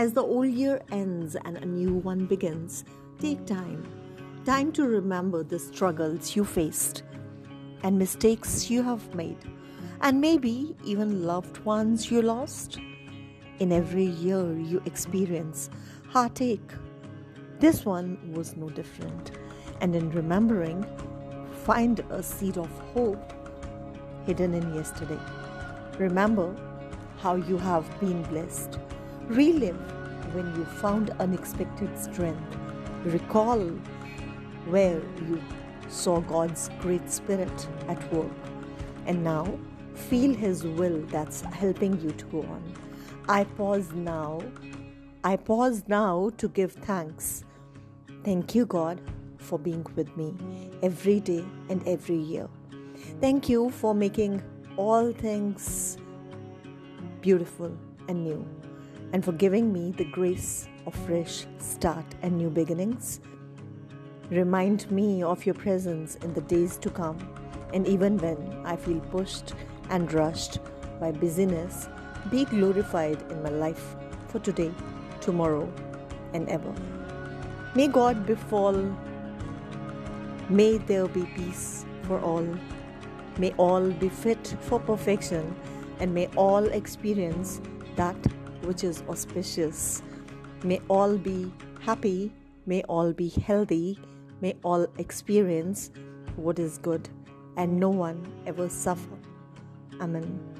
As the old year ends and a new one begins, take time to remember the struggles you faced and mistakes you have made, and maybe even loved ones you lost. In every year you experience heartache. This one was no different. And in remembering, find a seed of hope hidden in yesterday. Remember how you have been blessed. Relive when you found unexpected strength. Recall where you saw God's great spirit at work. And now, feel His will that's helping you to go on. I pause now to give thanks. Thank you, God, for being with me every day and every year. Thank you for making all things beautiful and new, and for giving me the grace of fresh start and new beginnings. Remind me of your presence in the days to come, and even when I feel pushed and rushed by busyness, be glorified in my life for today, tomorrow, and ever. May God befall. May there be peace for all. May all be fit for perfection, and may all experience that which is auspicious. May all be happy. May all be healthy. May all experience what is good, and no one ever suffer. Amen.